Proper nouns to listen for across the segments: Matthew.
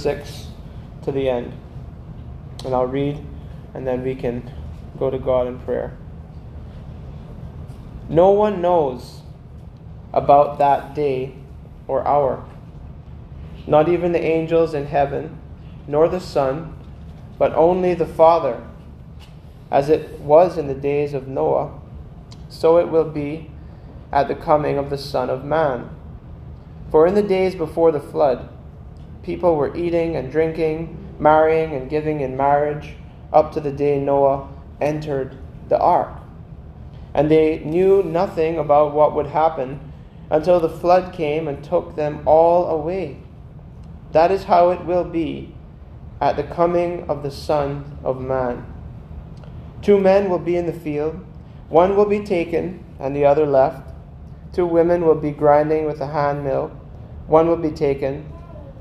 6 to the end. And I'll read, and then we can go to God in prayer. No one knows about that day or hour, not even the angels in heaven, nor the Son, but only the Father. As it was in the days of Noah, so it will be at the coming of the Son of Man. For in the days before the flood, people were eating and drinking, marrying and giving in marriage, up to the day Noah entered the ark. And they knew nothing about what would happen until the flood came and took them all away. That is how it will be at the coming of the Son of Man. 2 men will be in the field, one will be taken and the other left. 2 women will be grinding with a hand mill, one will be taken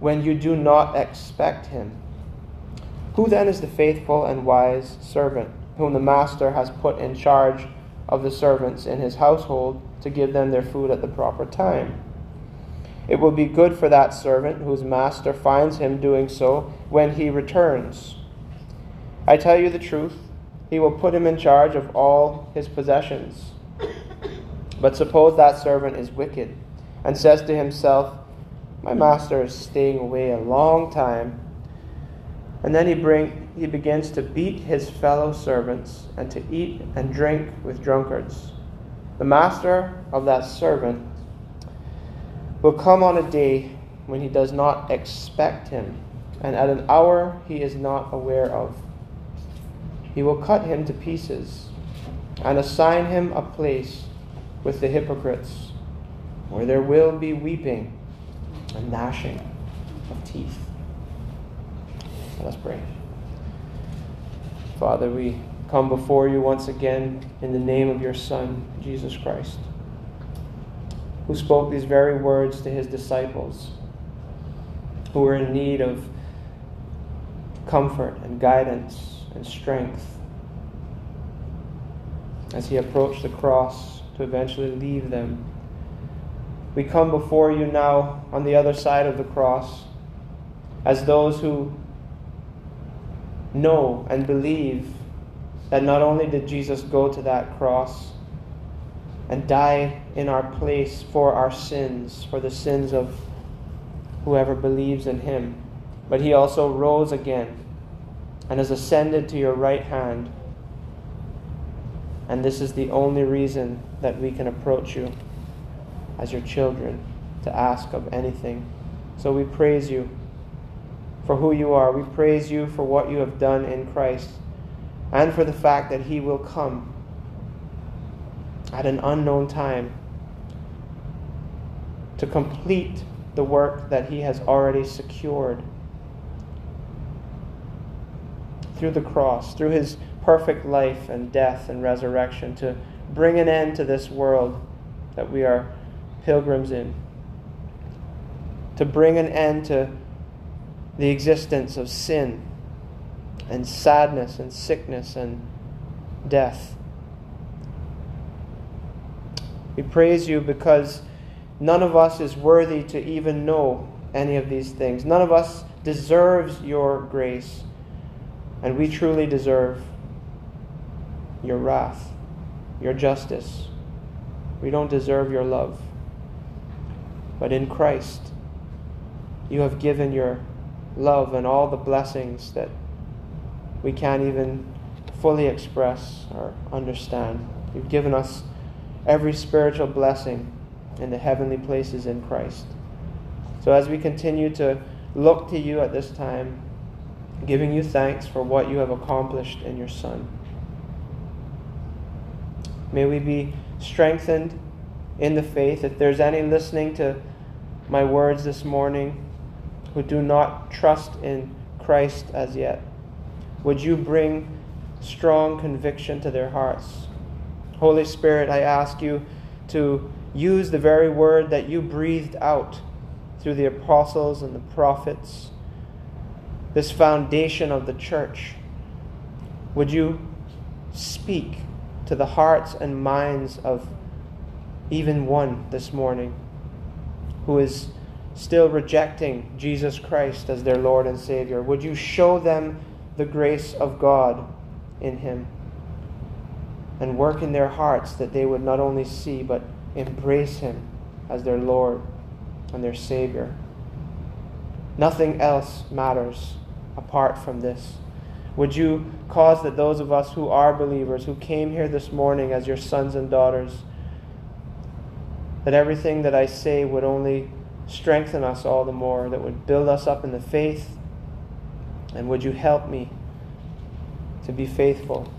when you do not expect him. Who then is the faithful and wise servant, whom the master has put in charge of the servants in his household to give them their food at the proper time? It will be good for that servant whose master finds him doing so when he returns. I tell you the truth, he will put him in charge of all his possessions. But suppose that servant is wicked and says to himself, "My master is staying away a long time," and then he begins to beat his fellow servants and to eat and drink with drunkards. The master of that servant will come on a day when he does not expect him, and at an hour he is not aware of. He will cut him to pieces and assign him a place with the hypocrites, where there will be weeping and gnashing of teeth. Let us pray. Father, we come before you once again in the name of your Son, Jesus Christ, who spoke these very words to his disciples, who were in need of comfort and guidance and strength as he approached the cross to eventually leave them. We come before you now on the other side of the cross as those who know and believe that not only did Jesus go to that cross and die in our place for our sins, for the sins of whoever believes in him, but he also rose again and has ascended to your right hand. And this is the only reason that we can approach you as your children to ask of anything. So we praise you for who you are. We praise you for what you have done in Christ, and for the fact that he will come at an unknown time to complete the work that he has already secured through the cross, through his perfect life and death and resurrection, to bring an end to this world that we are pilgrims in, to bring an end to the existence of sin and sadness and sickness and death. We praise you because none of us is worthy to even know any of these things. None of us deserves your grace, and we truly deserve your wrath, your justice. We don't deserve your love. But in Christ, you have given your love and all the blessings that we can't even fully express or understand. You've given us every spiritual blessing in the heavenly places in Christ. So as we continue to look to you at this time, giving you thanks for what you have accomplished in your Son, may we be strengthened in the faith. If there's any listening to my words this morning who do not trust in Christ as yet. Would you bring strong conviction to their hearts? Holy Spirit, I ask you to use the very word that you breathed out through the apostles and the prophets, this foundation of the church. Would you speak to the hearts and minds of even one this morning who is still rejecting Jesus Christ as their Lord and Savior? Would you show them the grace of God in Him and work in their hearts that they would not only see but embrace Him as their Lord and their Savior? Nothing else matters apart from this. Would you cause that those of us who are believers, who came here this morning as your sons and daughters, that everything that I say would only strengthen us all the more, that would build us up in the faith? And would you help me to be faithful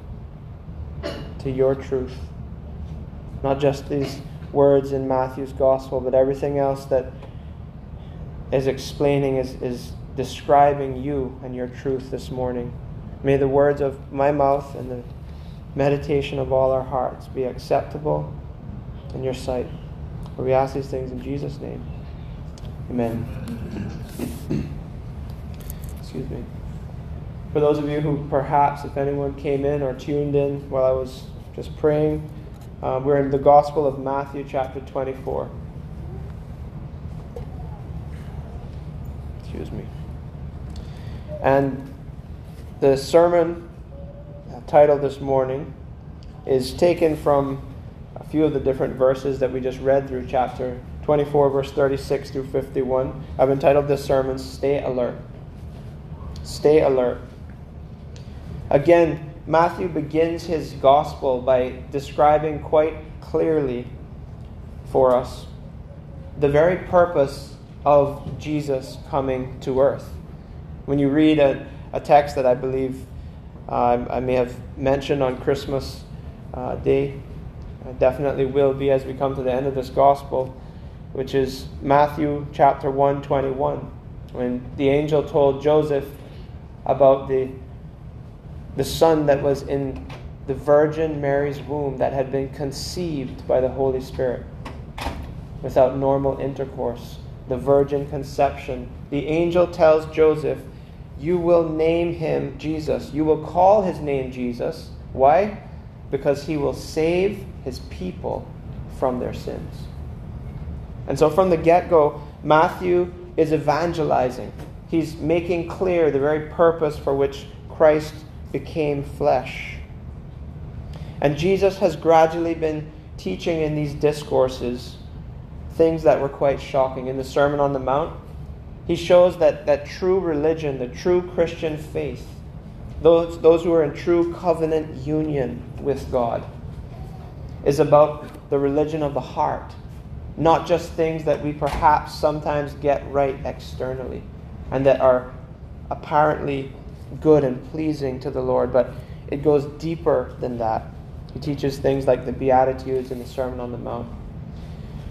to your truth? Not just these words in Matthew's Gospel, but everything else that is explaining, is describing you and your truth this morning. May the words of my mouth and the meditation of all our hearts be acceptable in your sight. For we ask these things in Jesus' name. Amen. Excuse me. For those of you who perhaps, if anyone came in or tuned in while I was just praying, we're in the Gospel of Matthew chapter 24. Excuse me. And the sermon title this morning is taken from a few of the different verses that we just read through chapter 24, verse 36 through 51. I've entitled this sermon, Stay Alert. Stay alert. Again, Matthew begins his gospel by describing quite clearly for us the very purpose of Jesus coming to earth. When you read a text that I believe I may have mentioned on Christmas Day, I definitely will be as we come to the end of this gospel, which is Matthew chapter 1:21, when the angel told Joseph about the son that was in the Virgin Mary's womb that had been conceived by the Holy Spirit without normal intercourse, the virgin conception. The angel tells Joseph, you will name him Jesus. You will call his name Jesus. Why? Because he will save his people from their sins. And so from the get-go, Matthew is evangelizing. He's making clear the very purpose for which Christ became flesh. And Jesus has gradually been teaching in these discourses things that were quite shocking. In the Sermon on the Mount, he shows that true religion, the true Christian faith, those who are in true covenant union with God, is about the religion of the heart, not just things that we perhaps sometimes get right externally and that are apparently good and pleasing to the Lord, but it goes deeper than that. He teaches things like the Beatitudes and the Sermon on the Mount.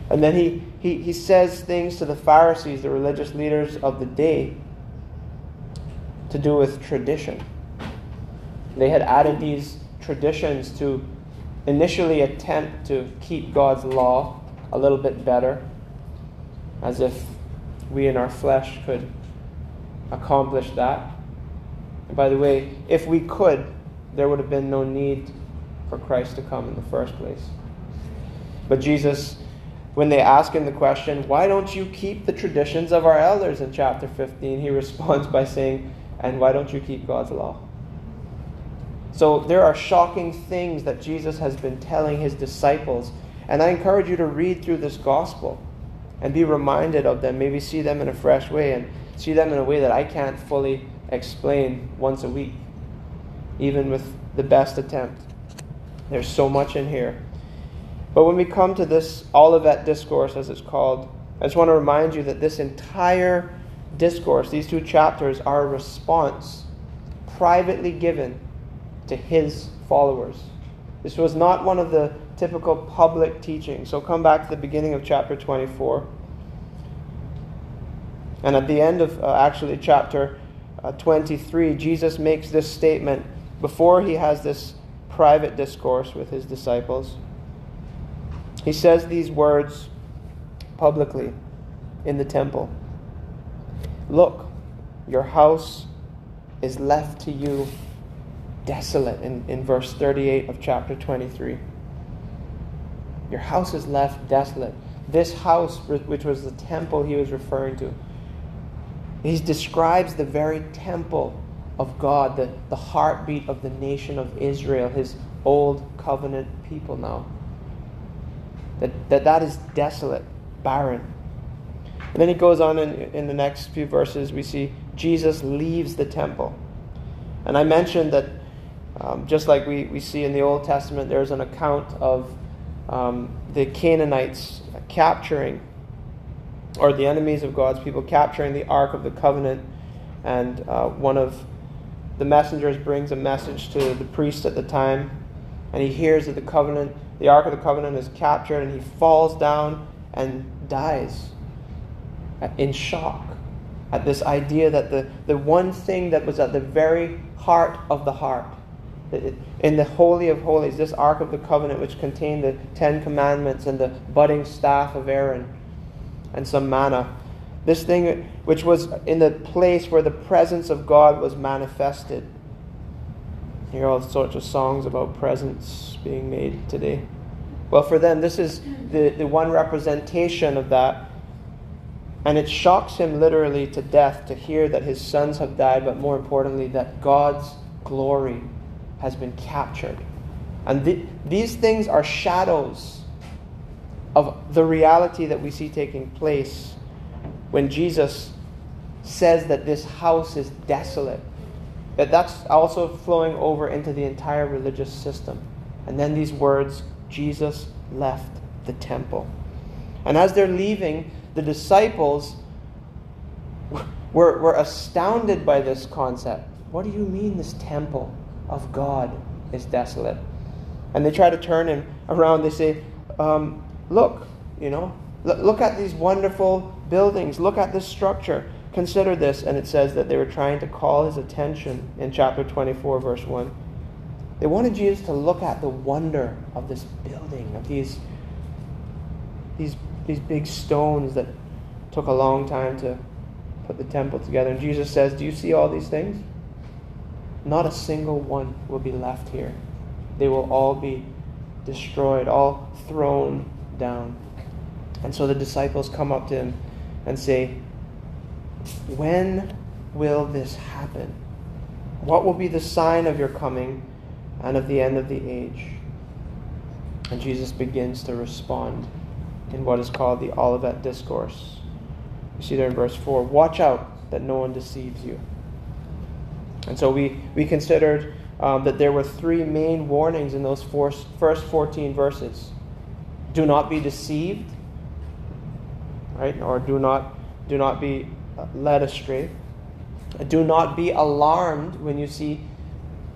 And then he says things to the Pharisees, the religious leaders of the day, to do with tradition. They had added these traditions to initially attempt to keep God's law a little bit better, as if we in our flesh could accomplish that. And by the way, if we could, there would have been no need for Christ to come in the first place. But Jesus, when they ask him the question, why don't you keep the traditions of our elders in chapter 15, he responds by saying, and why don't you keep God's law? So there are shocking things that Jesus has been telling his disciples, and I encourage you to read through this gospel and be reminded of them, maybe see them in a fresh way and see them in a way that I can't fully explain once a week, even with the best attempt. There's so much in here. But when we come to this Olivet Discourse, as it's called, I just want to remind you that this entire discourse, these two chapters, are a response privately given to his followers. This was not one of the typical public teachings. So come back to the beginning of chapter 24. And at the end of actually chapter 23, Jesus makes this statement before he has this private discourse with his disciples. He says these words publicly in the temple. Look, your house is left to you desolate, in verse 38 of chapter 23. Your house is left desolate. This house, which was the temple he was referring to, he describes the very temple of God, the heartbeat of the nation of Israel, his old covenant people now. That is desolate, barren. And then he goes on in the next few verses, we see Jesus leaves the temple. And I mentioned that just like we see in the Old Testament, there's an account of the Canaanites capturing, or the enemies of God's people capturing the Ark of the Covenant, and one of the messengers brings a message to the priest at the time, and he hears that the Ark of the Covenant is captured, and he falls down and dies in shock at this idea that the one thing that was at the very heart of the heart, in the Holy of Holies, this Ark of the Covenant which contained the Ten Commandments and the budding staff of Aaron and some manna, this thing which was in the place where the presence of God was manifested. You hear all sorts of songs about presents being made today. Well, for them, this is the one representation of that. And it shocks him literally to death to hear that his sons have died, but more importantly, that God's glory has been captured. And these things are shadows of the reality that we see taking place when Jesus says that this house is desolate. That's also flowing over into the entire religious system. And then these words, Jesus left the temple. And as they're leaving, the disciples were astounded by this concept. What do you mean this temple of God is desolate? And they try to turn him around. They say, look, look at these wonderful buildings. Look at this structure. Consider this. And it says that they were trying to call his attention in chapter 24, verse 1. They wanted Jesus to look at the wonder of this building, of these big stones that took a long time to put the temple together. And Jesus says, do you see all these things? Not a single one will be left here. They will all be destroyed, all thrown down. And so the disciples come up to him and say, when will this happen? What will be the sign of your coming and of the end of the age? And Jesus begins to respond in what is called the Olivet Discourse. You see there in verse 4, watch out that no one deceives you. And so we considered that there were three main warnings in those first 14 verses. Do not be deceived, right? Or do not be led astray. Do not be alarmed when you see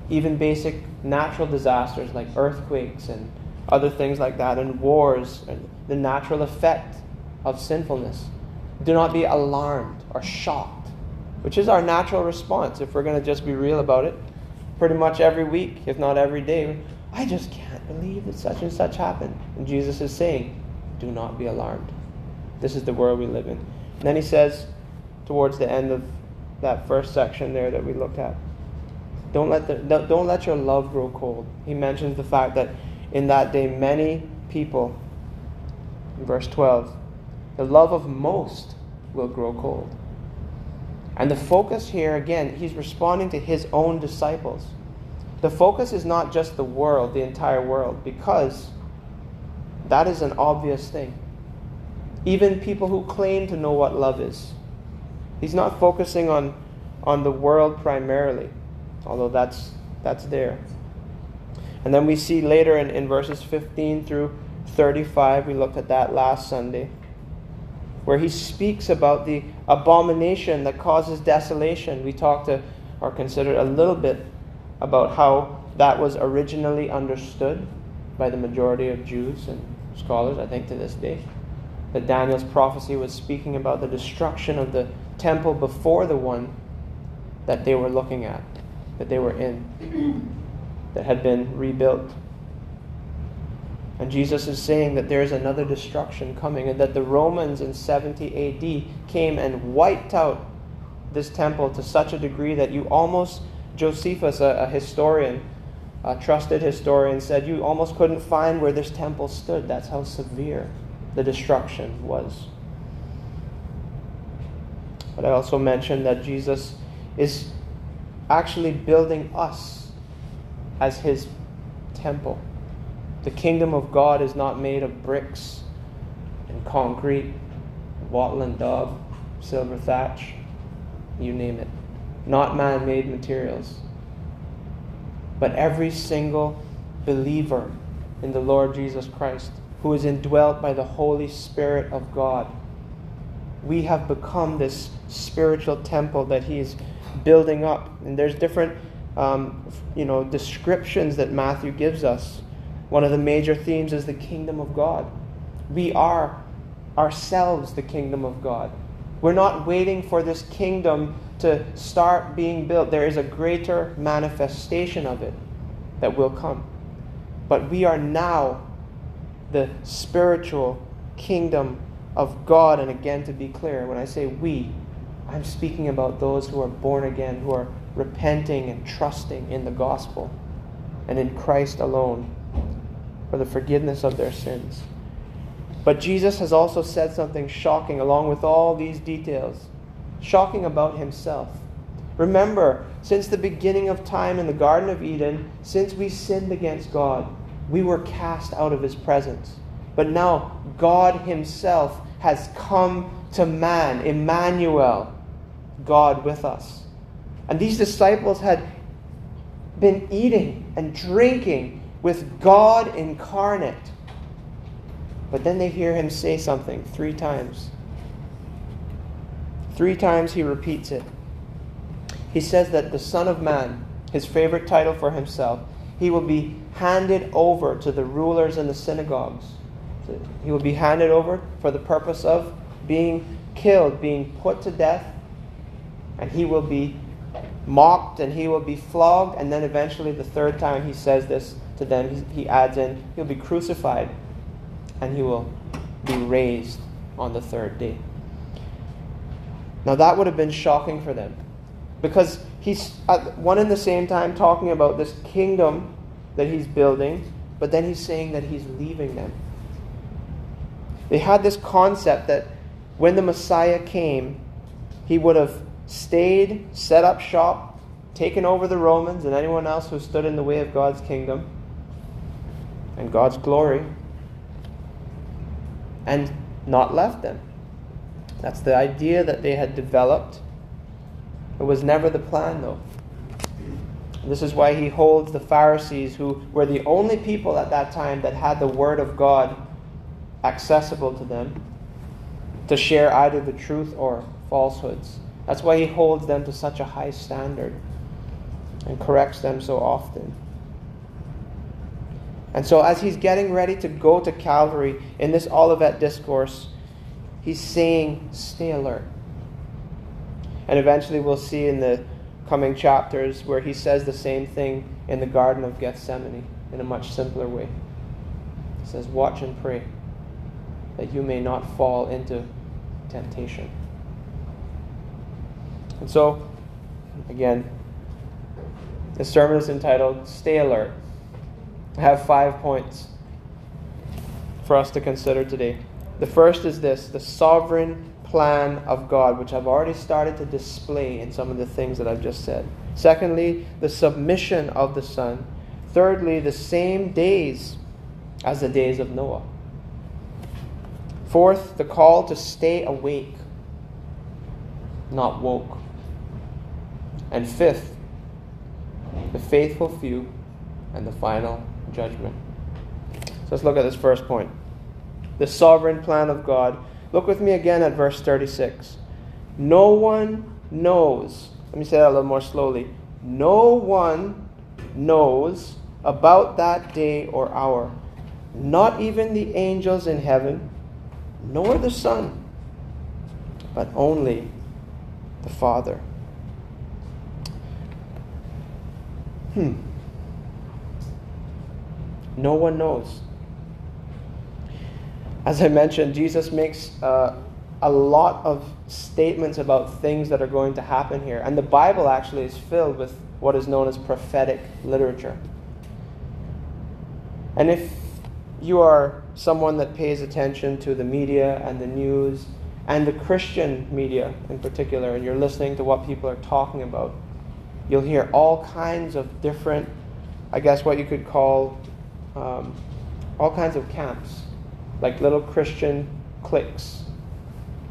even basic natural disasters like earthquakes and other things like that, and wars, and the natural effect of sinfulness. Do not be alarmed or shocked, which is our natural response if we're going to just be real about it. Pretty much every week, if not every day, I just can't believe that such and such happened. And Jesus is saying, do not be alarmed. This is the world we live in. And then he says, towards the end of that first section there that we looked at, don't let your love grow cold. He mentions the fact that in that day, many people, in verse 12, the love of most will grow cold. And the focus here, again, he's responding to his own disciples. The focus is not just the world, the entire world, because that is an obvious thing. Even people who claim to know what love is. He's not focusing on the world primarily, although that's there. And then we see later in verses 15 through 35, we looked at that last Sunday, where he speaks about the abomination that causes desolation. We considered a little bit about how that was originally understood by the majority of Jews and scholars, I think to this day, that Daniel's prophecy was speaking about the destruction of the temple before the one that they were looking at, that they were in, that had been rebuilt. And Jesus is saying that there is another destruction coming, and that the Romans in 70 AD came and wiped out this temple to such a degree that you almost, Josephus, a historian, a trusted historian, said you almost couldn't find where this temple stood. That's how severe the destruction was. But I also mentioned that Jesus is actually building us as his temple. The kingdom of God is not made of bricks and concrete, wattle and daub, silver thatch, you name it. Not man-made materials. But every single believer in the Lord Jesus Christ, who is indwelt by the Holy Spirit of God, we have become this spiritual temple that he is building up. And there's different descriptions that Matthew gives us. One of the major themes is the kingdom of God. We are ourselves the kingdom of God. We're not waiting for this kingdom to start being built. There is a greater manifestation of it that will come. But we are now the spiritual kingdom of God. And again, to be clear, when I say we, I'm speaking about those who are born again, who are repenting and trusting in the gospel and in Christ alone for the forgiveness of their sins. But Jesus has also said something shocking along with all these details. Shocking about himself. Remember, since the beginning of time in the Garden of Eden, since we sinned against God, we were cast out of his presence. But now God himself has come to man, Emmanuel, God with us. And these disciples had been eating and drinking with God incarnate. But then they hear him say something three times. Three times he repeats it. He says that the Son of Man, his favorite title for himself, he will be handed over to the rulers and the synagogues. He will be handed over for the purpose of being killed, being put to death, and he will be mocked and he will be flogged. And then eventually the third time he says this to them, he adds in, he'll be crucified and he will be raised on the third day. Now that would have been shocking for them, because he's at one and the same time talking about this kingdom that he's building, but then he's saying that he's leaving them. They had this concept that when the Messiah came, he would have stayed, set up shop, taken over the Romans and anyone else who stood in the way of God's kingdom and God's glory, and not left them. That's the idea that they had developed. It was never the plan, though. This is why he holds the Pharisees, who were the only people at that time that had the Word of God accessible to them, to share either the truth or falsehoods. That's why he holds them to such a high standard and corrects them so often. And so as he's getting ready to go to Calvary in this Olivet Discourse, he's saying, stay alert. And eventually we'll see in the coming chapters where he says the same thing in the Garden of Gethsemane in a much simpler way. He says, watch and pray that you may not fall into temptation. And so, again, the sermon is entitled, Stay Alert. I have 5 points for us to consider today. The first is this, the sovereign plan of God, which I've already started to display in some of the things that I've just said. Secondly, the submission of the Son. Thirdly, the same days as the days of Noah. Fourth, the call to stay awake, not woke. And fifth, the faithful few and the final judgment. So let's look at this first point. The sovereign plan of God. Look with me again at verse 36. No one knows. Let me say that a little more slowly. No one knows about that day or hour. Not even the angels in heaven, nor the Son, but only the Father. No one knows. As I mentioned, Jesus makes a lot of statements about things that are going to happen here. And the Bible actually is filled with what is known as prophetic literature. And if you are someone that pays attention to the media and the news and the Christian media in particular, and you're listening to what people are talking about, you'll hear all kinds of different, I guess what you could call, all kinds of camps, like little Christian cliques.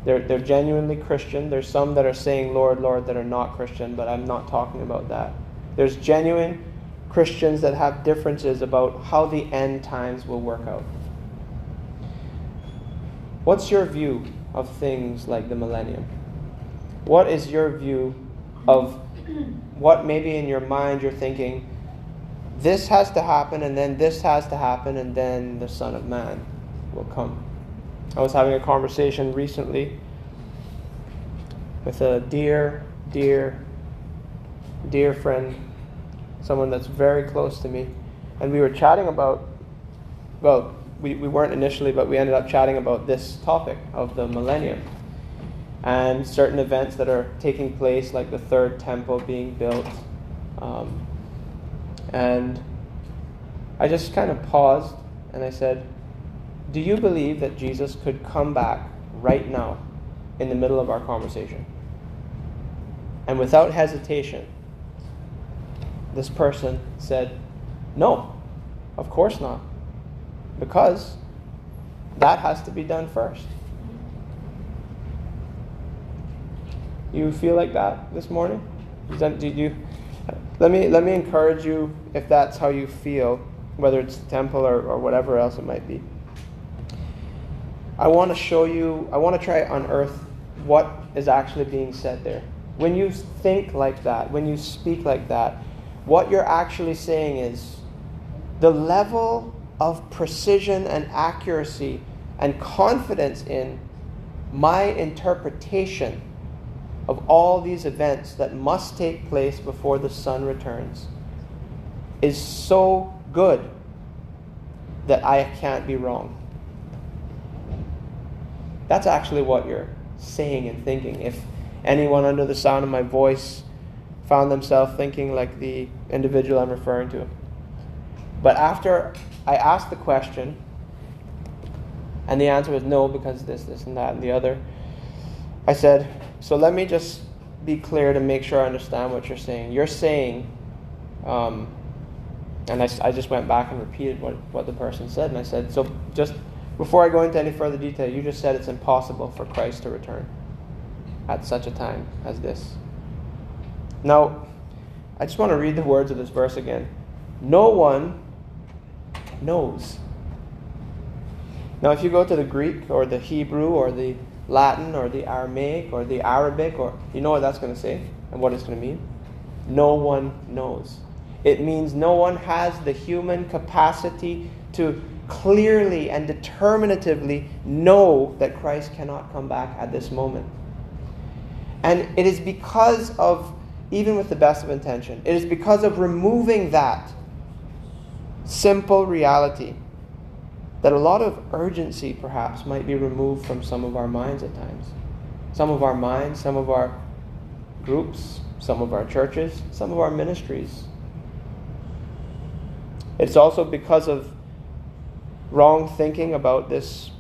They're genuinely Christian. There's some that are saying, Lord, Lord, that are not Christian, but I'm not talking about that. There's genuine Christians that have differences about how the end times will work out. What's your view of things like the millennium? What is your view of what maybe in your mind you're thinking, this has to happen, and then this has to happen, and then the Son of Man will come? I was having a conversation recently with a dear friend, someone that's very close to me, and we were chatting about, well, we weren't initially, but we ended up chatting about this topic of the millennium and certain events that are taking place, like the third temple being built. And I just kind of paused and I said, do you believe that Jesus could come back right now in the middle of our conversation? And without hesitation, this person said, no, of course not, because that has to be done first. You feel like that this morning? Let me encourage you, if that's how you feel, whether it's the temple or whatever else it might be. I want to try to unearth what is actually being said there. When you think like that, when you speak like that, what you're actually saying is the level of precision and accuracy and confidence in my interpretation of all these events that must take place before the Son returns is so good that I can't be wrong. That's actually what you're saying and thinking. If anyone under the sound of my voice found themselves thinking like the individual I'm referring to. But after I asked the question, and the answer was no, because this, and that, and the other, I said, so let me just be clear to make sure I understand what you're saying. You're saying, and I just went back and repeated what the person said, and I said, so just before I go into any further detail, you just said it's impossible for Christ to return at such a time as this. Now, I just want to read the words of this verse again. No one knows. Now, if you go to the Greek or the Hebrew or the Latin or the Aramaic or the Arabic, or you know what that's going to say and what it's going to mean? No one knows. It means no one has the human capacity to clearly and determinatively know that Christ cannot come back at this moment. And it is because of, even with the best of intention, it is because of removing that simple reality that a lot of urgency perhaps might be removed from some of our minds at times. Some of our minds, some of our groups, some of our churches, some of our ministries. It's also because of wrong thinking about this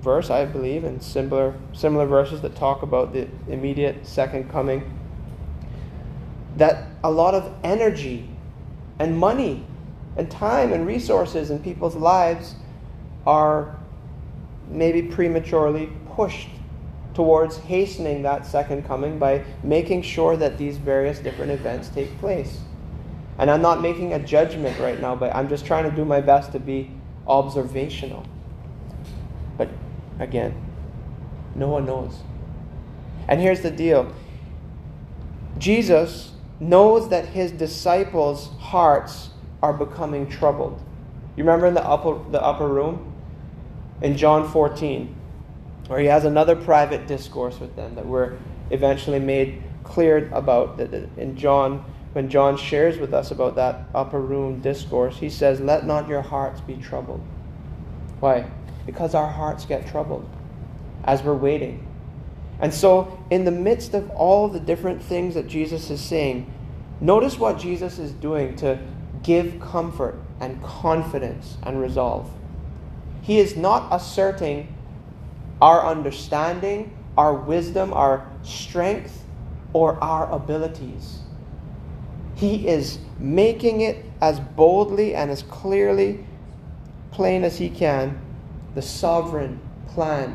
verse, I believe, and similar verses that talk about the immediate second coming, that a lot of energy and money and time and resources in people's lives are maybe prematurely pushed towards hastening that second coming by making sure that these various different events take place. And I'm not making a judgment right now, but I'm just trying to do my best to be observational. But again, no one knows. And here's the deal. Jesus knows that his disciples' hearts are becoming troubled. You remember in the upper room in John 14, where he has another private discourse with them that we're eventually made clear about, that in John When John shares with us about that upper room discourse, he says, "Let not your hearts be troubled." Why? Because our hearts get troubled as we're waiting. And so, in the midst of all the different things that Jesus is saying, notice what Jesus is doing to give comfort and confidence and resolve. He is not asserting our understanding, our wisdom, our strength, or our abilities. He is making it as boldly and as clearly, plain as he can, the sovereign plan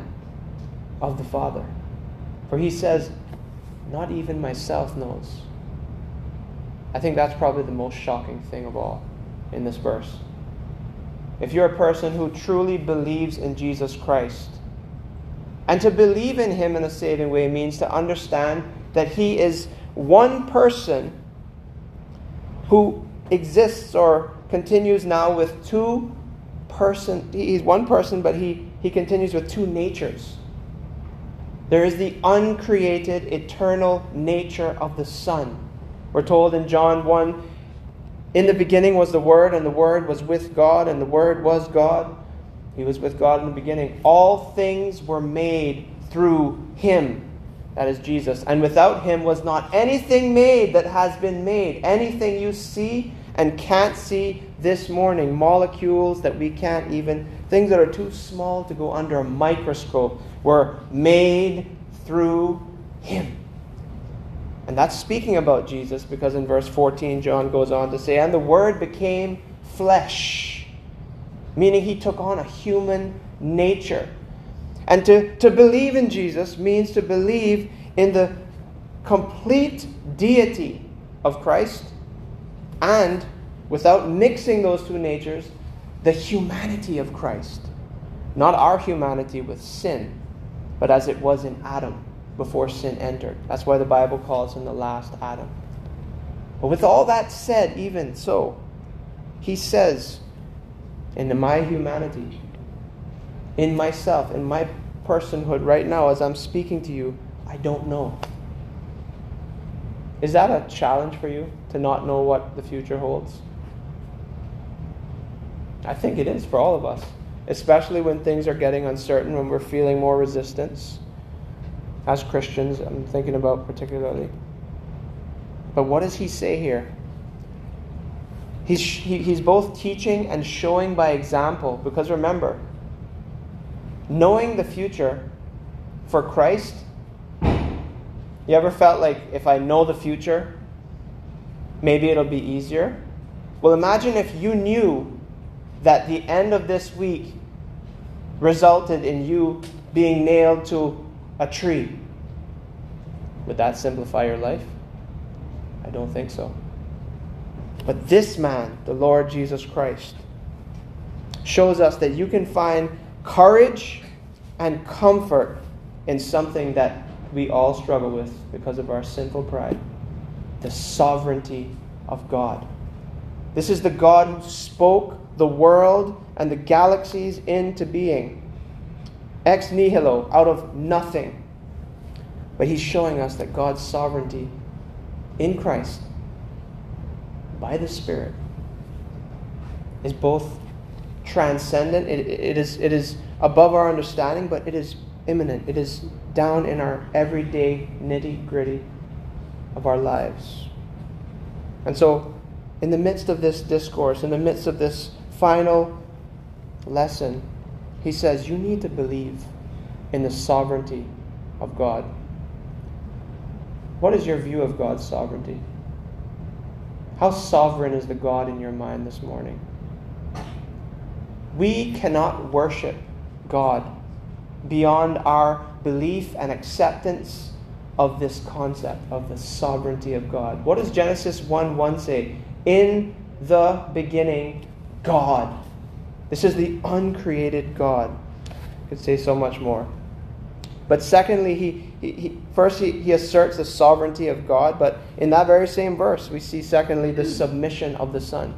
of the Father. For he says, "Not even myself knows." I think that's probably the most shocking thing of all in this verse. If you're a person who truly believes in Jesus Christ, and to believe in him in a saving way means to understand that he is one person who exists or continues now with two person. He's one person, but he continues with two natures. There is the uncreated, eternal nature of the Son. We're told in John 1, "In the beginning was the Word, and the Word was with God, and the Word was God. He was with God in the beginning. All things were made through him." That is Jesus. "And without him was not anything made that has been made." Anything you see and can't see this morning. Molecules that we can't even, things that are too small to go under a microscope, were made through him. And that's speaking about Jesus, because in verse 14, John goes on to say, "And the Word became flesh." Meaning he took on a human nature. And to believe in Jesus means to believe in the complete deity of Christ and, without mixing those two natures, the humanity of Christ. Not our humanity with sin, but as it was in Adam before sin entered. That's why the Bible calls him the last Adam. But with all that said, even so, he says, "In my humanity, in myself, in my personhood right now, as I'm speaking to you, I don't know." Is that a challenge for you, to not know what the future holds? I think it is for all of us, especially when things are getting uncertain, when we're feeling more resistance. As Christians, I'm thinking about particularly. But what does he say here? He's both teaching and showing by example, because remember, knowing the future for Christ. You ever felt like, if I know the future, maybe it'll be easier? Well, imagine if you knew that the end of this week resulted in you being nailed to a tree. Would that simplify your life? I don't think so. But this man, the Lord Jesus Christ, shows us that you can find courage and comfort in something that we all struggle with because of our sinful pride: the sovereignty of God. This is the God who spoke the world and the galaxies into being, ex nihilo, out of nothing. But he's showing us that God's sovereignty in Christ, by the Spirit, is both transcendent. It is above our understanding, but it is imminent. It is down in our everyday nitty-gritty of our lives. And so, in the midst of this discourse, in the midst of this final lesson, he says, you need to believe in the sovereignty of God. What is your view of God's sovereignty? How sovereign is the God in your mind this morning? We cannot worship God beyond our belief and acceptance of this concept of the sovereignty of God. What does Genesis 1:1 say? "In the beginning, God." This is the uncreated God. I could say so much more. But secondly, he asserts the sovereignty of God. But in that very same verse, we see secondly the submission of the Son.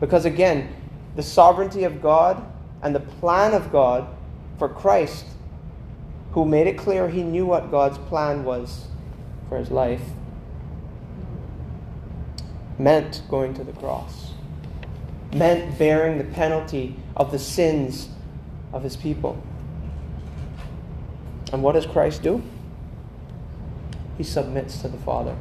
Because again, the sovereignty of God and the plan of God for Christ, who made it clear he knew what God's plan was for his life, meant going to the cross, meant bearing the penalty of the sins of his people. And what does Christ do? He submits to the Father.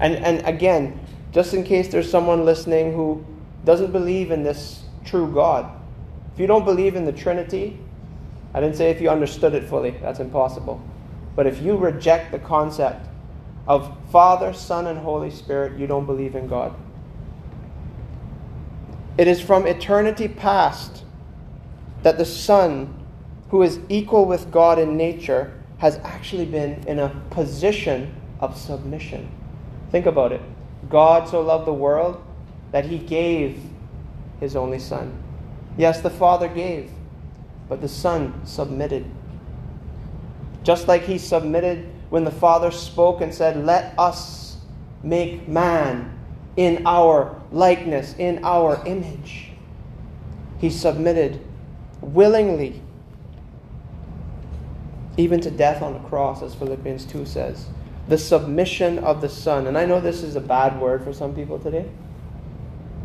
And again, just in case there's someone listening who doesn't believe in this true God, if you don't believe in the Trinity, I didn't say if you understood it fully, that's impossible. But if you reject the concept of Father, Son, and Holy Spirit, you don't believe in God. It is from eternity past that the Son, who is equal with God in nature, has actually been in a position of submission. Think about it. God so loved the world that he gave his only Son. Yes, the Father gave, but the Son submitted. Just like he submitted when the Father spoke and said, "Let us make man in our likeness, in our image." He submitted willingly, even to death on the cross, as Philippians 2 says. The submission of the Son. And I know this is a bad word for some people today.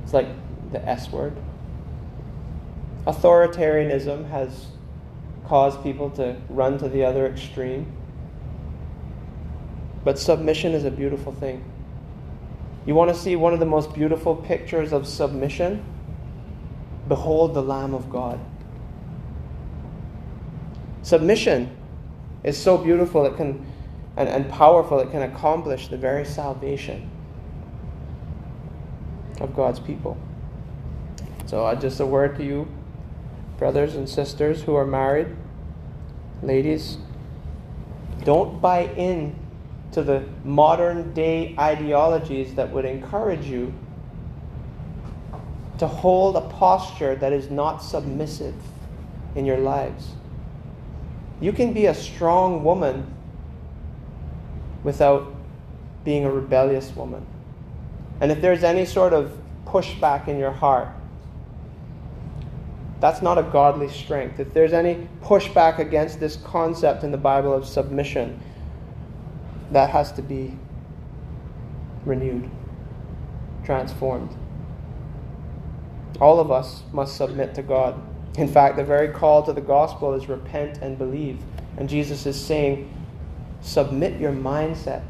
It's like the S word. Authoritarianism has caused people to run to the other extreme. But submission is a beautiful thing. You want to see one of the most beautiful pictures of submission? Behold the Lamb of God. Submission is so beautiful it can and powerful, it can accomplish the very salvation of God's people. So just a word to you, brothers and sisters who are married, ladies, don't buy in to the modern day ideologies that would encourage you to hold a posture that is not submissive in your lives. You can be a strong woman without being a rebellious woman. And if there's any sort of pushback in your heart, that's not a godly strength. If there's any pushback against this concept in the Bible of submission, that has to be renewed, transformed. All of us must submit to God. In fact, the very call to the gospel is repent and believe. And Jesus is saying, submit your mindset,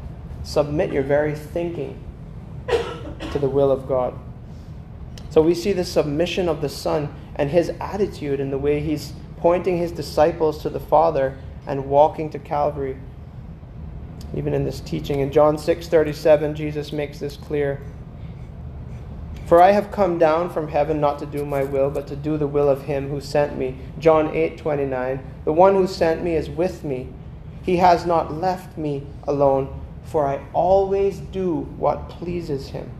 submit your very thinking to the will of God. So we see the submission of the Son and his attitude in the way he's pointing his disciples to the Father and walking to Calvary, even in this teaching. In John 6:37, Jesus makes this clear. "For I have come down from heaven not to do my will, but to do the will of him who sent me." John 8:29, "The one who sent me is with me. He has not left me alone, for I always do what pleases him."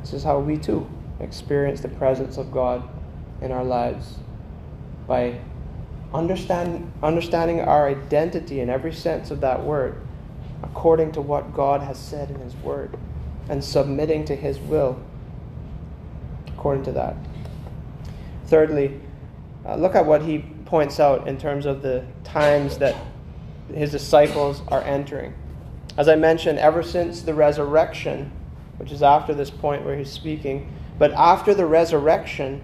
This is how we too experience the presence of God in our lives, by understanding our identity in every sense of that word, according to what God has said in his word, and submitting to his will according to that. Thirdly, look at what he points out in terms of the times that his disciples are entering. As I mentioned, ever since the resurrection, which is after this point where he's speaking, but after the resurrection,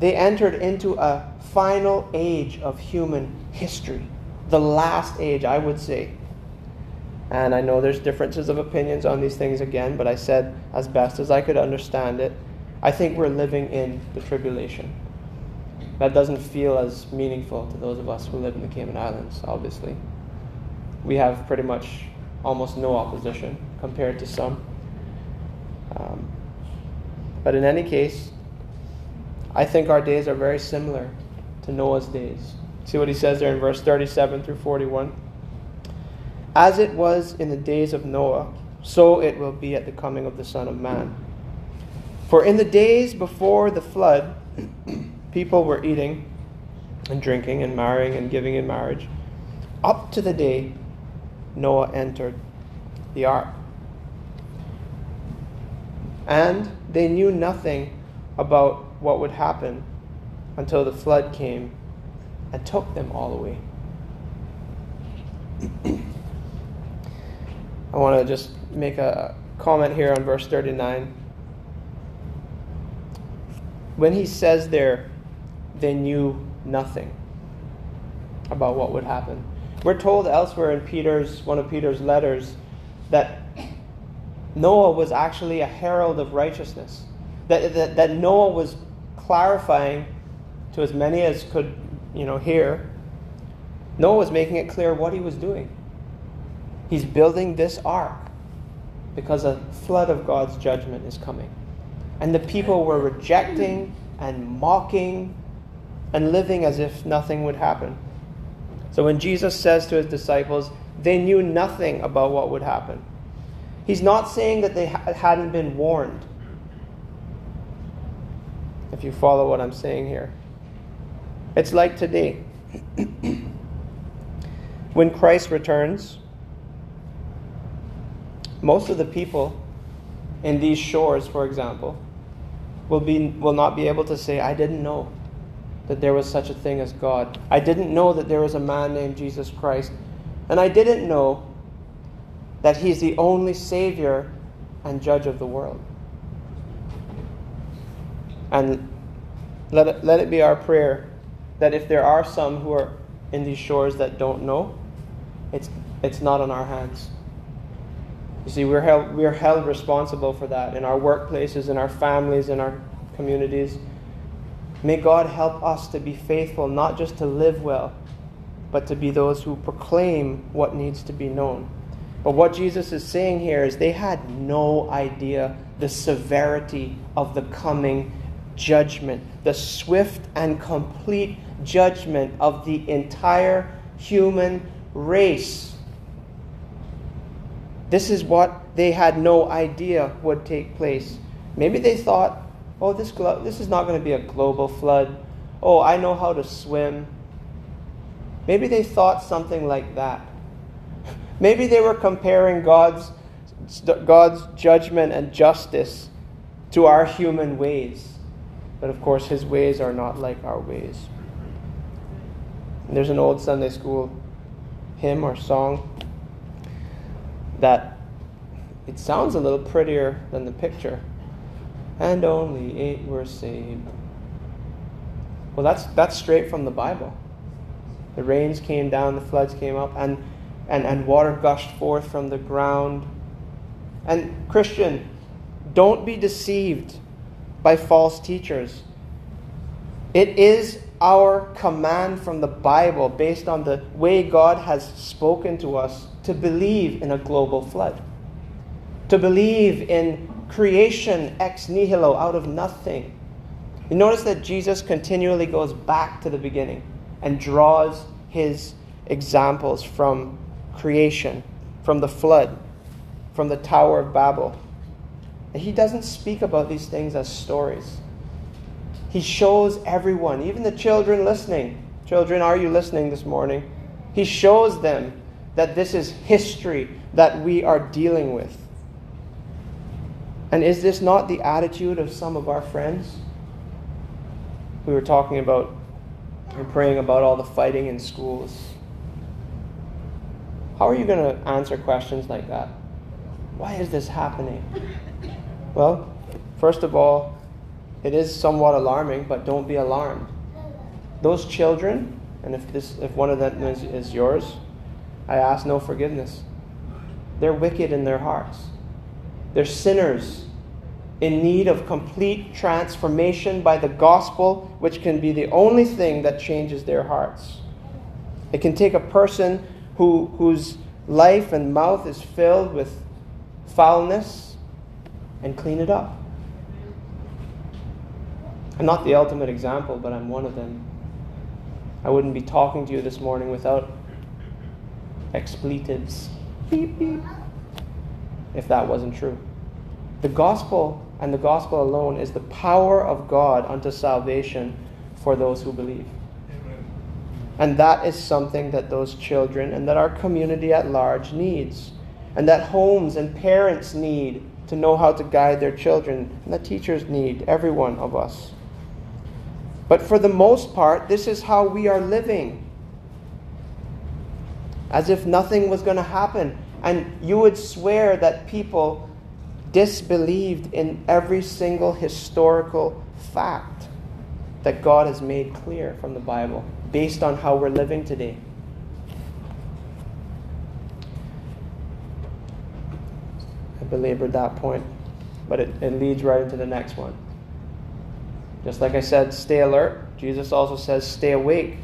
they entered into a final age of human history, the last age, I would say. And I know there's differences of opinions on these things again, but I said as best as I could understand it, I think we're living in the tribulation. That doesn't feel as meaningful to those of us who live in the Cayman Islands, obviously. We have pretty much almost no opposition compared to some. But in any case, I think our days are very similar to Noah's days. See what he says there in verse 37 through 41. "As it was in the days of Noah, so it will be at the coming of the Son of Man. For in the days before the flood, people were eating and drinking and marrying and giving in marriage, up to the day Noah entered the ark. And they knew nothing about what would happen until the flood came and took them all away." I want to just make a comment here on verse 39. When he says there, they knew nothing about what would happen. We're told elsewhere in one of Peter's letters that Noah was actually a herald of righteousness. That Noah was clarifying to as many as could, hear. Noah was making it clear what he was doing. He's building this ark because a flood of God's judgment is coming. And the people were rejecting and mocking and living as if nothing would happen. So when Jesus says to his disciples, they knew nothing about what would happen, he's not saying that they hadn't been warned. If you follow what I'm saying here. It's like today. When Christ returns, most of the people in these shores, for example, will not be able to say, I didn't know that there was such a thing as God. I didn't know that there was a man named Jesus Christ. And I didn't know that he's the only Savior and Judge of the world. And let it be our prayer that if there are some who are in these shores that don't know, it's not on our hands. You see, we're held responsible for that in our workplaces, in our families, in our communities. May God help us to be faithful, not just to live well, but to be those who proclaim what needs to be known. But what Jesus is saying here is they had no idea the severity of the coming judgment, the swift and complete judgment of the entire human race. This is what they had no idea would take place. Maybe they thought, oh, this is not going to be a global flood. Oh, I know how to swim. Maybe they thought something like that. Maybe they were comparing God's judgment and justice to our human ways. But of course, his ways are not like our ways. And there's an old Sunday school hymn or song that it sounds a little prettier than the picture. And only 8 were saved. Well, that's straight from the Bible. The rains came down, the floods came up, and water gushed forth from the ground. And Christian, don't be deceived by false teachers. It is our command from the Bible, based on the way God has spoken to us, to believe in a global flood. To believe in creation ex nihilo, out of nothing. You notice that Jesus continually goes back to the beginning and draws his examples from creation, from the flood, from the Tower of Babel. And he doesn't speak about these things as stories. He shows everyone, even the children listening. Children, are you listening this morning? He shows them that this is history that we are dealing with. And is this not the attitude of some of our friends? We were talking about and praying about all the fighting in schools. How are you going to answer questions like that? Why is this happening? Well, first of all, it is somewhat alarming, but don't be alarmed. Those children, and if one of them is yours, I ask no forgiveness. They're wicked in their hearts. They're sinners in need of complete transformation by the gospel, which can be the only thing that changes their hearts. It can take a person whose life and mouth is filled with foulness and clean it up. I'm not the ultimate example, but I'm one of them. I wouldn't be talking to you this morning without expletives. Beep, beep. If that wasn't true. The gospel and the gospel alone is the power of God unto salvation for those who believe. Amen. And that is something that those children and that our community at large needs, and that homes and parents need to know how to guide their children, and that teachers need, every one of us. But for the most part, this is how we are living. As if nothing was going to happen. And you would swear that people disbelieved in every single historical fact that God has made clear from the Bible based on how we're living today. I belabored that point, but it leads right into the next one. Just like I said, stay alert. Jesus also says stay awake.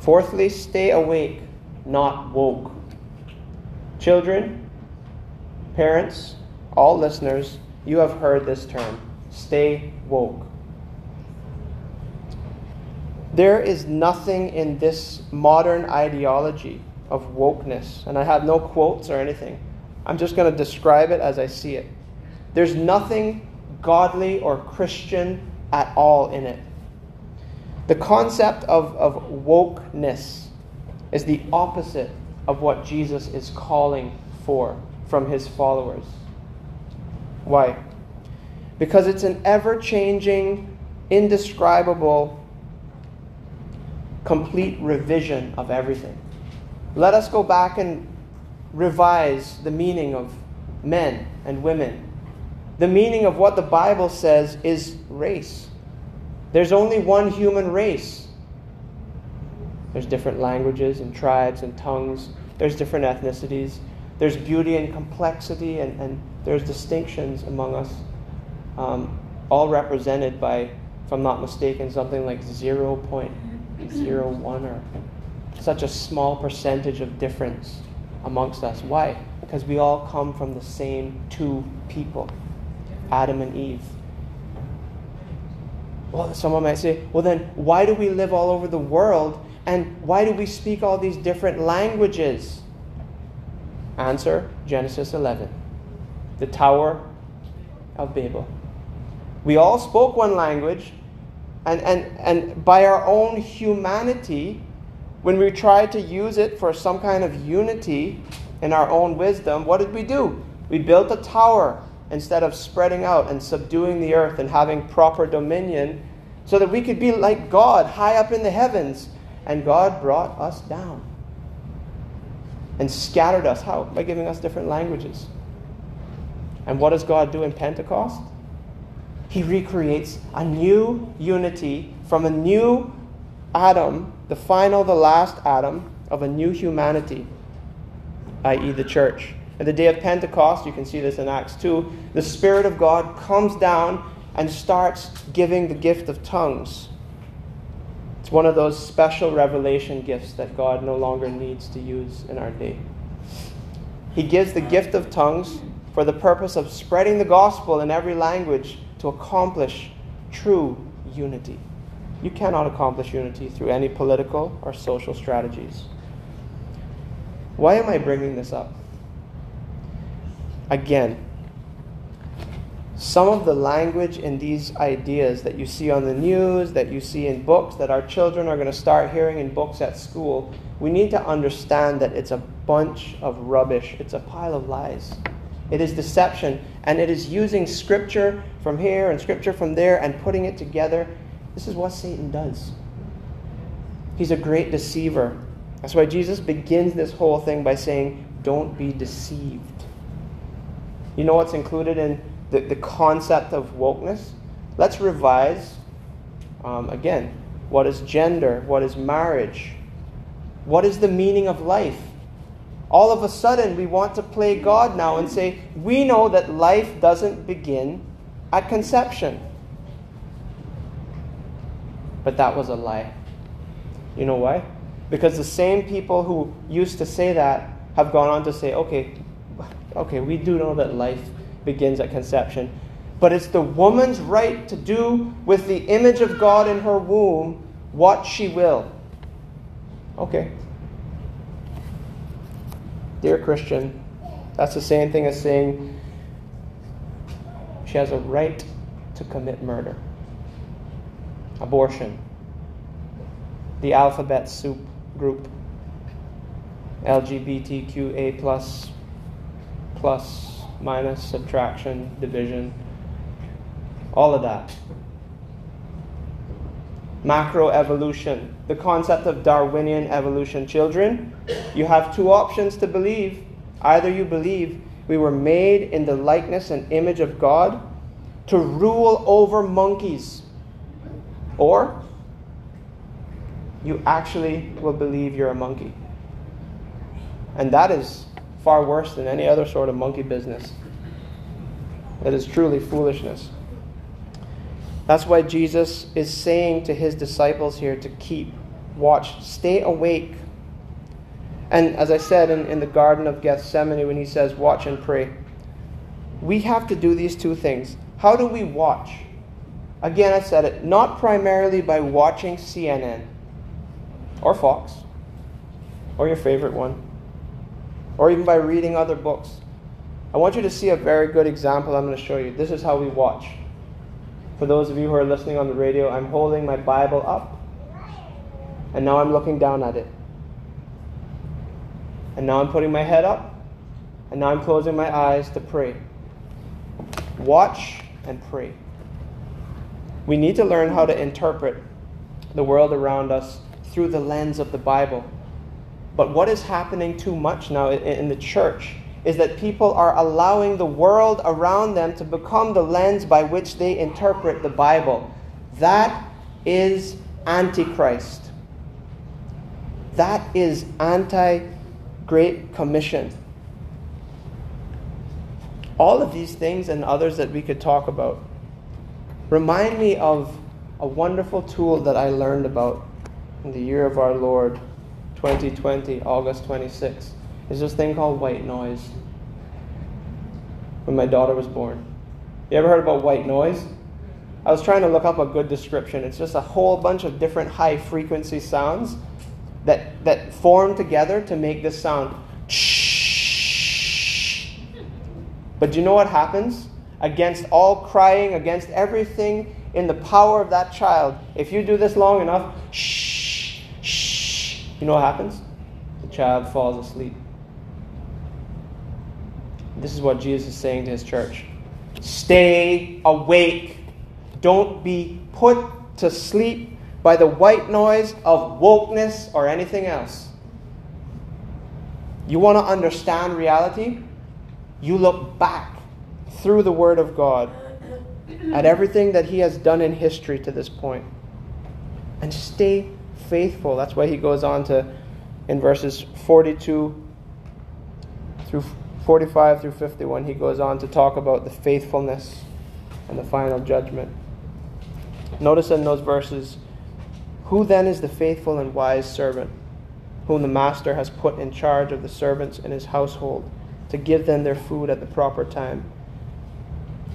Fourthly, stay awake, not woke. Children, parents, all listeners, you have heard this term, stay woke. There is nothing in this modern ideology of wokeness, and I have no quotes or anything. I'm just going to describe it as I see it. There's nothing godly or Christian at all in it. The concept of wokeness is the opposite of what Jesus is calling for from his followers. Why? Because it's an ever-changing, indescribable, complete revision of everything. Let us go back and revise the meaning of men and women. The meaning of what the Bible says is race. There's only one human race. There's different languages and tribes and tongues. There's different ethnicities. There's beauty and complexity, and there's distinctions among us, all represented by, if I'm not mistaken, something like 0.01 or such a small percentage of difference amongst us. Why? Because we all come from the same two people, Adam and Eve. Well, someone might say, well then, why do we live all over the world, and why do we speak all these different languages? Answer, Genesis 11, the Tower of Babel. We all spoke one language, and by our own humanity, when we tried to use it for some kind of unity in our own wisdom, what did we do? We built a tower instead of spreading out and subduing the earth and having proper dominion so that we could be like God, high up in the heavens. And God brought us down and scattered us. How? By giving us different languages. And what does God do in Pentecost? He recreates a new unity from a new Adam, the final, the last Adam of a new humanity, i.e. the church. At the day of Pentecost, you can see this in Acts 2, the Spirit of God comes down and starts giving the gift of tongues. It's one of those special revelation gifts that God no longer needs to use in our day. He gives the gift of tongues for the purpose of spreading the gospel in every language to accomplish true unity. You cannot accomplish unity through any political or social strategies. Why am I bringing this up? Again, some of the language in these ideas that you see on the news, that you see in books, that our children are going to start hearing in books at school, we need to understand that it's a bunch of rubbish. It's a pile of lies. It is deception, and it is using scripture from here and scripture from there and putting it together. This is what Satan does. He's a great deceiver. That's why Jesus begins this whole thing by saying, don't be deceived. You know what's included in the concept of wokeness? Let's revise, again, what is gender? What is marriage? What is the meaning of life? All of a sudden, we want to play God now and say, we know that life doesn't begin at conception. But that was a lie. You know why? Because the same people who used to say that have gone on to say, okay, we do know that life begins at conception, but it's the woman's right to do with the image of God in her womb what she will. Okay. Dear Christian, that's the same thing as saying she has a right to commit murder, abortion, the alphabet soup group, LGBTQA+, plus, minus, subtraction, division, all of that. Macroevolution, the concept of Darwinian evolution. Children, you have two options to believe. Either you believe We were made in the likeness and image of God to rule over monkeys. Or you actually will believe you're a monkey. And that is far worse than any other sort of monkey business. That is truly foolishness. That's why Jesus is saying to his disciples here to keep watch, stay awake. And as I said in the Garden of Gethsemane when he says watch and pray, we have to do these two things. How do we watch? Again, I said it, not primarily by watching CNN or Fox or your favorite one, or even by reading other books. I want you to see a very good example I'm going to show you. This is how we watch. For those of you who are listening on the radio, I'm holding my Bible up, and now I'm looking down at it. And now I'm putting my head up, and now I'm closing my eyes to pray. Watch and pray. We need to learn how to interpret the world around us through the lens of the Bible. But what is happening too much now in the church is that people are allowing the world around them to become the lens by which they interpret the Bible. That is Antichrist. That is anti-Great Commission. All of these things and others that we could talk about remind me of a wonderful tool that I learned about in the year of our Lord, 2020, August 26th. Is this thing called white noise. When my daughter was born. You ever heard about white noise? I was trying to look up a good description. It's just a whole bunch of different high frequency sounds that form together to make this sound. But do you know what happens? Against all crying, against everything in the power of that child. If you do this long enough, you know what happens? The child falls asleep. This is what Jesus is saying to his church. Stay awake. Don't be put to sleep by the white noise of wokeness or anything else. You want to understand reality? You look back through the Word of God at everything that He has done in history to this point. And stay faithful. That's why He goes on to, in verses 45 through 51, He goes on to talk about the faithfulness and the final judgment. Notice in those verses, who then is the faithful and wise servant, whom the master has put in charge of the servants in his household, to give them their food at the proper time?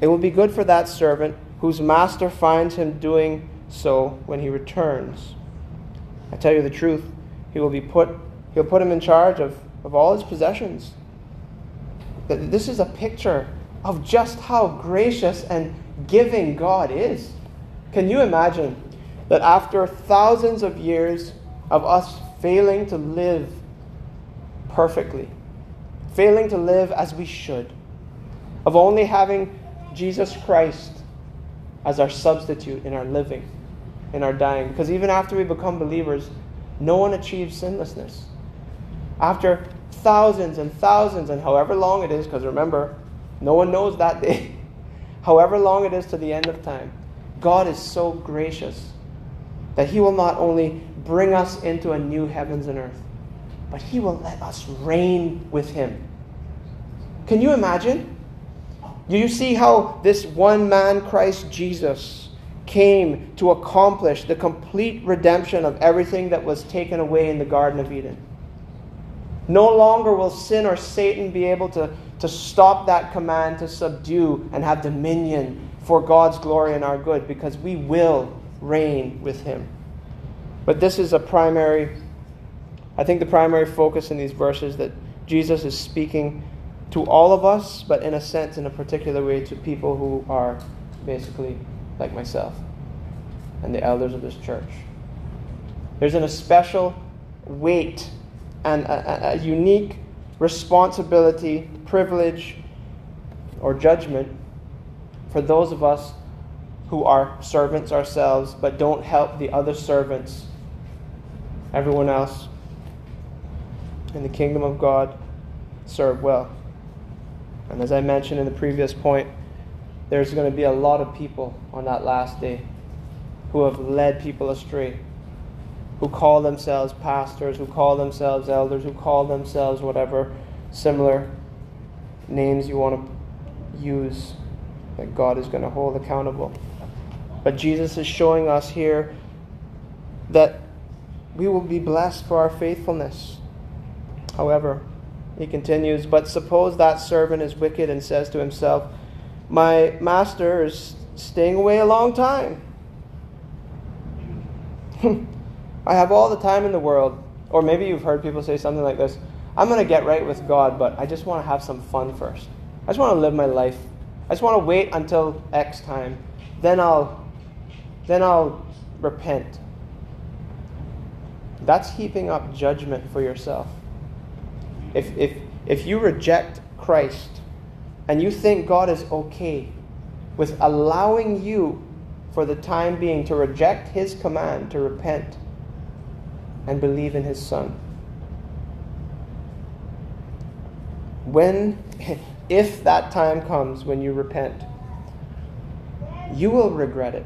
It will be good for that servant whose master finds him doing so when he returns. I tell you the truth, he'll put him in charge of all his possessions. This is a picture of just how gracious and giving God is. Can you imagine that after thousands of years of us failing to live perfectly, failing to live as we should, of only having Jesus Christ as our substitute in our living, in our dying? Because even after we become believers, no one achieves sinlessness. After thousands and however long it is, because remember, no one knows that day, however long it is to the end of time, God is so gracious that He will not only bring us into a new heavens and earth, but He will let us reign with Him. Can you imagine? Do you see how this one man, Christ Jesus, came to accomplish the complete redemption of everything that was taken away in the Garden of Eden? No longer will sin or Satan be able to stop that command to subdue and have dominion for God's glory and our good, because we will reign with Him. But this is the primary focus in these verses that Jesus is speaking to all of us, but in a sense, in a particular way, to people who are basically like myself and the elders of this church. There's an especial weight and a unique responsibility, privilege, or judgment for those of us who are servants ourselves, but don't help the other servants, everyone else in the kingdom of God, serve well. And as I mentioned in the previous point, there's going to be a lot of people on that last day who have led people astray, who call themselves pastors, who call themselves elders, who call themselves whatever similar names you want to use, that God is going to hold accountable. But Jesus is showing us here that we will be blessed for our faithfulness. However, he continues, but suppose that servant is wicked and says to himself, my master is staying away a long time. I have all the time in the world. Or maybe you've heard people say something like this, I'm going to get right with God, but I just want to have some fun first. I just want to live my life. I just want to wait until X time. Then I'll repent. That's heaping up judgment for yourself. If you reject Christ and you think God is okay with allowing you for the time being to reject his command to repent and believe in his Son, if that time comes when you repent, you will regret it.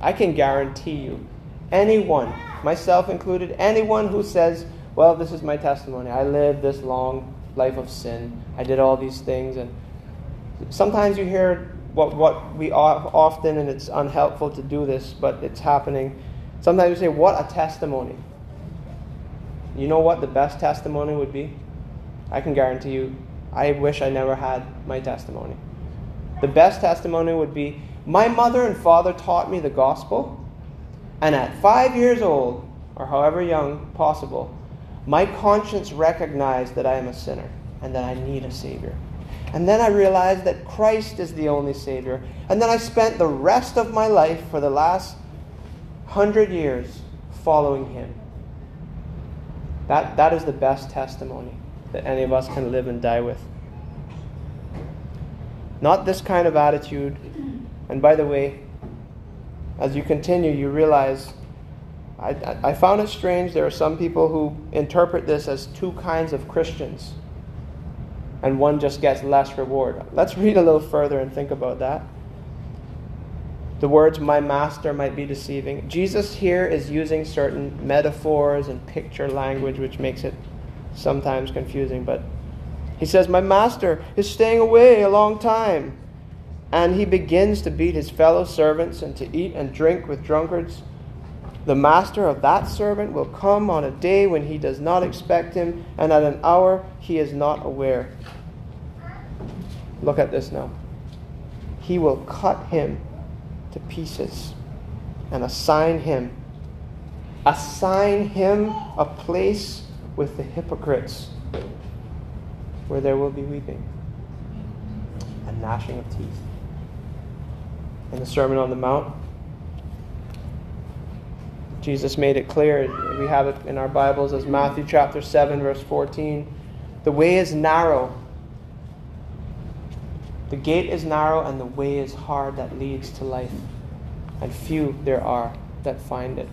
I can guarantee you, anyone, myself included, anyone who says, well, this is my testimony, I lived this long life of sin, I did all these things. And sometimes you hear what we often, and it's unhelpful to do this, but it's happening. Sometimes you say, what a testimony. You know what the best testimony would be? I can guarantee you, I wish I never had my testimony. The best testimony would be, my mother and father taught me the gospel, and at 5 years old, or however young possible, my conscience recognized that I am a sinner and that I need a Savior. And then I realized that Christ is the only Savior. And then I spent the rest of my life for the last 100 years following him. That is the best testimony that any of us can live and die with. Not this kind of attitude. And by the way, as you continue, you realize, I found it strange, there are some people who interpret this as two kinds of Christians, and one just gets less reward. Let's read a little further and think about that. The words, my master might be deceiving. Jesus here is using certain metaphors and picture language, which makes it sometimes confusing. But he says, my master is staying away a long time. And he begins to beat his fellow servants and to eat and drink with drunkards. The master of that servant will come on a day when he does not expect him, and at an hour he is not aware. Look at this now. He will cut him to pieces and assign him a place with the hypocrites, where there will be weeping and gnashing of teeth. In the Sermon on the Mount, Jesus made it clear. We have it in our Bibles as Matthew chapter 7, verse 14. The way is narrow. The gate is narrow and the way is hard that leads to life. And few there are that find it.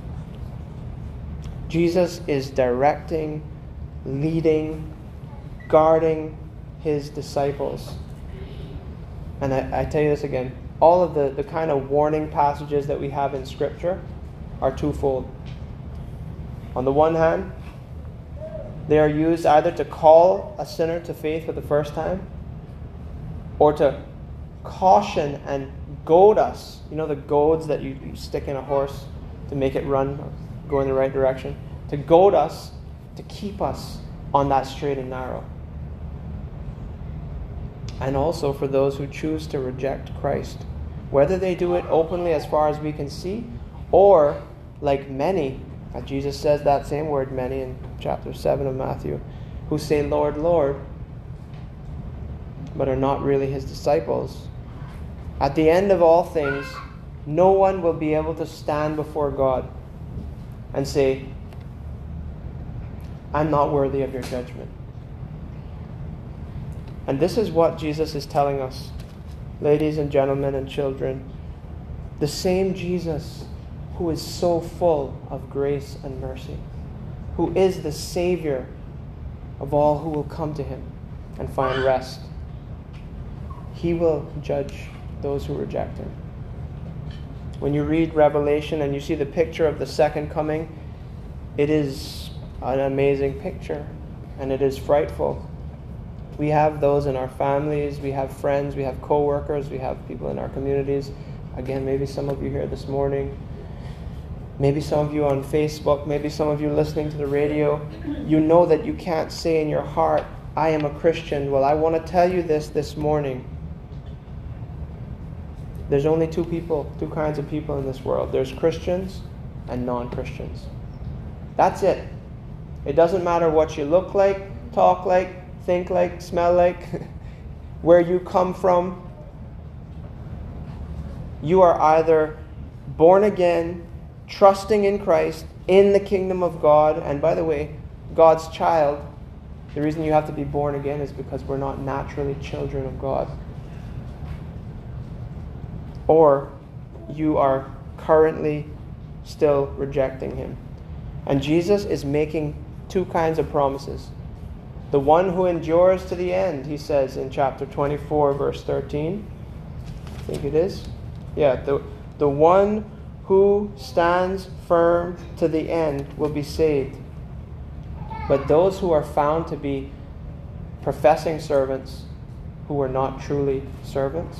Jesus is directing, leading, guarding his disciples. And I tell you this again, all of the kind of warning passages that we have in Scripture are twofold. On the one hand, they are used either to call a sinner to faith for the first time, or to caution and goad us. You know, the goads that you stick in a horse to make it run or go in the right direction. To goad us, to keep us on that straight and narrow. And also for those who choose to reject Christ, whether they do it openly as far as we can see, or like many, Jesus says that same word, many, in chapter 7 of Matthew, who say, Lord, Lord, but are not really his disciples. At the end of all things, no one will be able to stand before God and say, I'm not worthy of your judgment. And this is what Jesus is telling us, ladies and gentlemen and children. The same Jesus who is so full of grace and mercy, who is the Savior of all who will come to him and find rest, He will judge those who reject him. When you read Revelation and you see the picture of the second coming, it is an amazing picture, and it is frightful. We have those in our families, we have friends, we have co-workers, we have people in our communities. Again, maybe some of you here this morning, maybe some of you on Facebook, maybe some of you listening to the radio. You know that you can't say in your heart, I am a Christian. Well, I want to tell you this morning. There's only two kinds of people in this world. There's Christians and non-Christians. That's it. It doesn't matter what you look like, talk like, think like, smell like, where you come from. You are either born again, trusting in Christ, in the kingdom of God, and by the way, God's child. The reason you have to be born again is because we're not naturally children of God. Or you are currently still rejecting him. And Jesus is making two kinds of promises. The one who endures to the end, he says in chapter 24, verse 13. I think it is. Yeah, the one who stands firm to the end will be saved. But those who are found to be professing servants, who are not truly servants,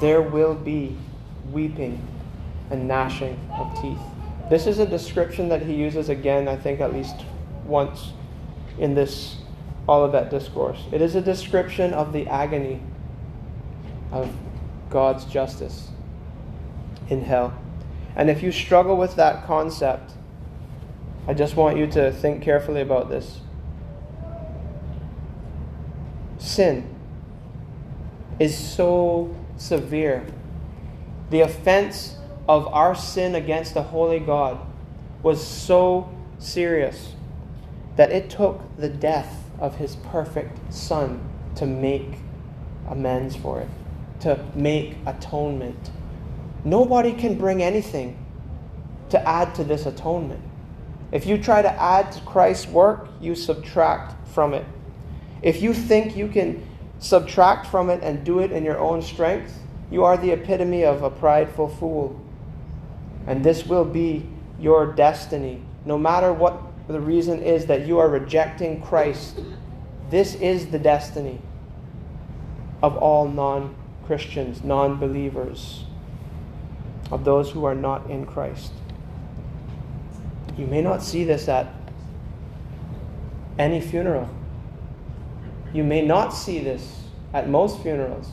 there will be weeping and gnashing of teeth. This is a description that he uses again, I think at least once in this Olivet Discourse. It is a description of the agony of God's justice in hell. And if you struggle with that concept, I just want you to think carefully about this. Sin is so severe. The offense of our sin against the holy God was so serious that it took the death of his perfect Son to make amends for it, to make atonement. Nobody can bring anything to add to this atonement. If you try to add to Christ's work, you subtract from it. If you think you can subtract from it and do it in your own strength, you are the epitome of a prideful fool. And this will be your destiny. No matter what the reason is that you are rejecting Christ, this is the destiny of all non-Christians, non-believers, of those who are not in Christ. You may not see this at any funeral. You may not see this at most funerals.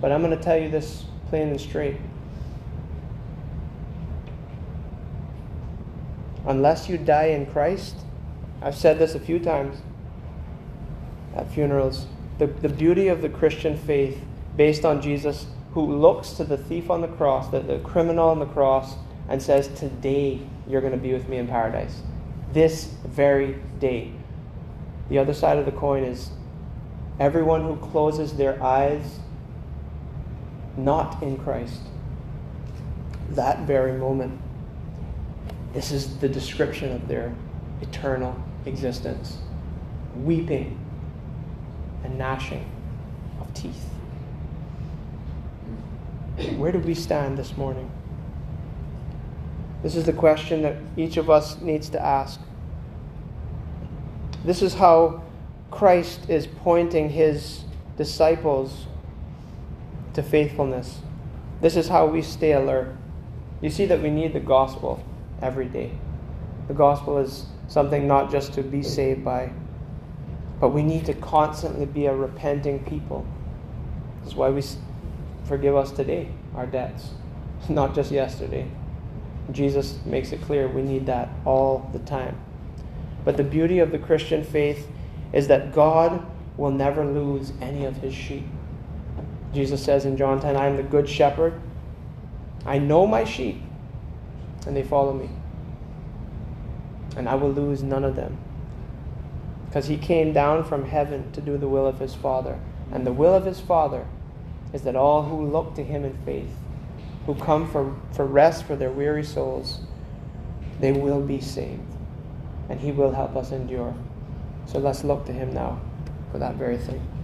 But I'm going to tell you this plain and straight. Unless you die in Christ, I've said this a few times at funerals, the beauty of the Christian faith based on Jesus, who looks to the thief on the cross, the criminal on the cross, and says, today you're going to be with me in paradise. This very day. The other side of the coin is everyone who closes their eyes not in Christ. That very moment. This is the description of their eternal existence. Weeping and gnashing of teeth. Where do we stand this morning? This is the question that each of us needs to ask. This is how Christ is pointing his disciples to faithfulness. This is how we stay alert. You see that we need the gospel every day. The gospel is something not just to be saved by, but we need to constantly be a repenting people. That's why we forgive us today, our debts, not just yesterday. Jesus makes it clear we need that all the time. But the beauty of the Christian faith is that God will never lose any of his sheep. Jesus says in John 10, I am the good shepherd. I know my sheep, and they follow me. And I will lose none of them. Because he came down from heaven to do the will of his Father. And the will of his Father is that all who look to him in faith, who come for rest for their weary souls, they will be saved. And he will help us endure. So let's look to him now for that very thing.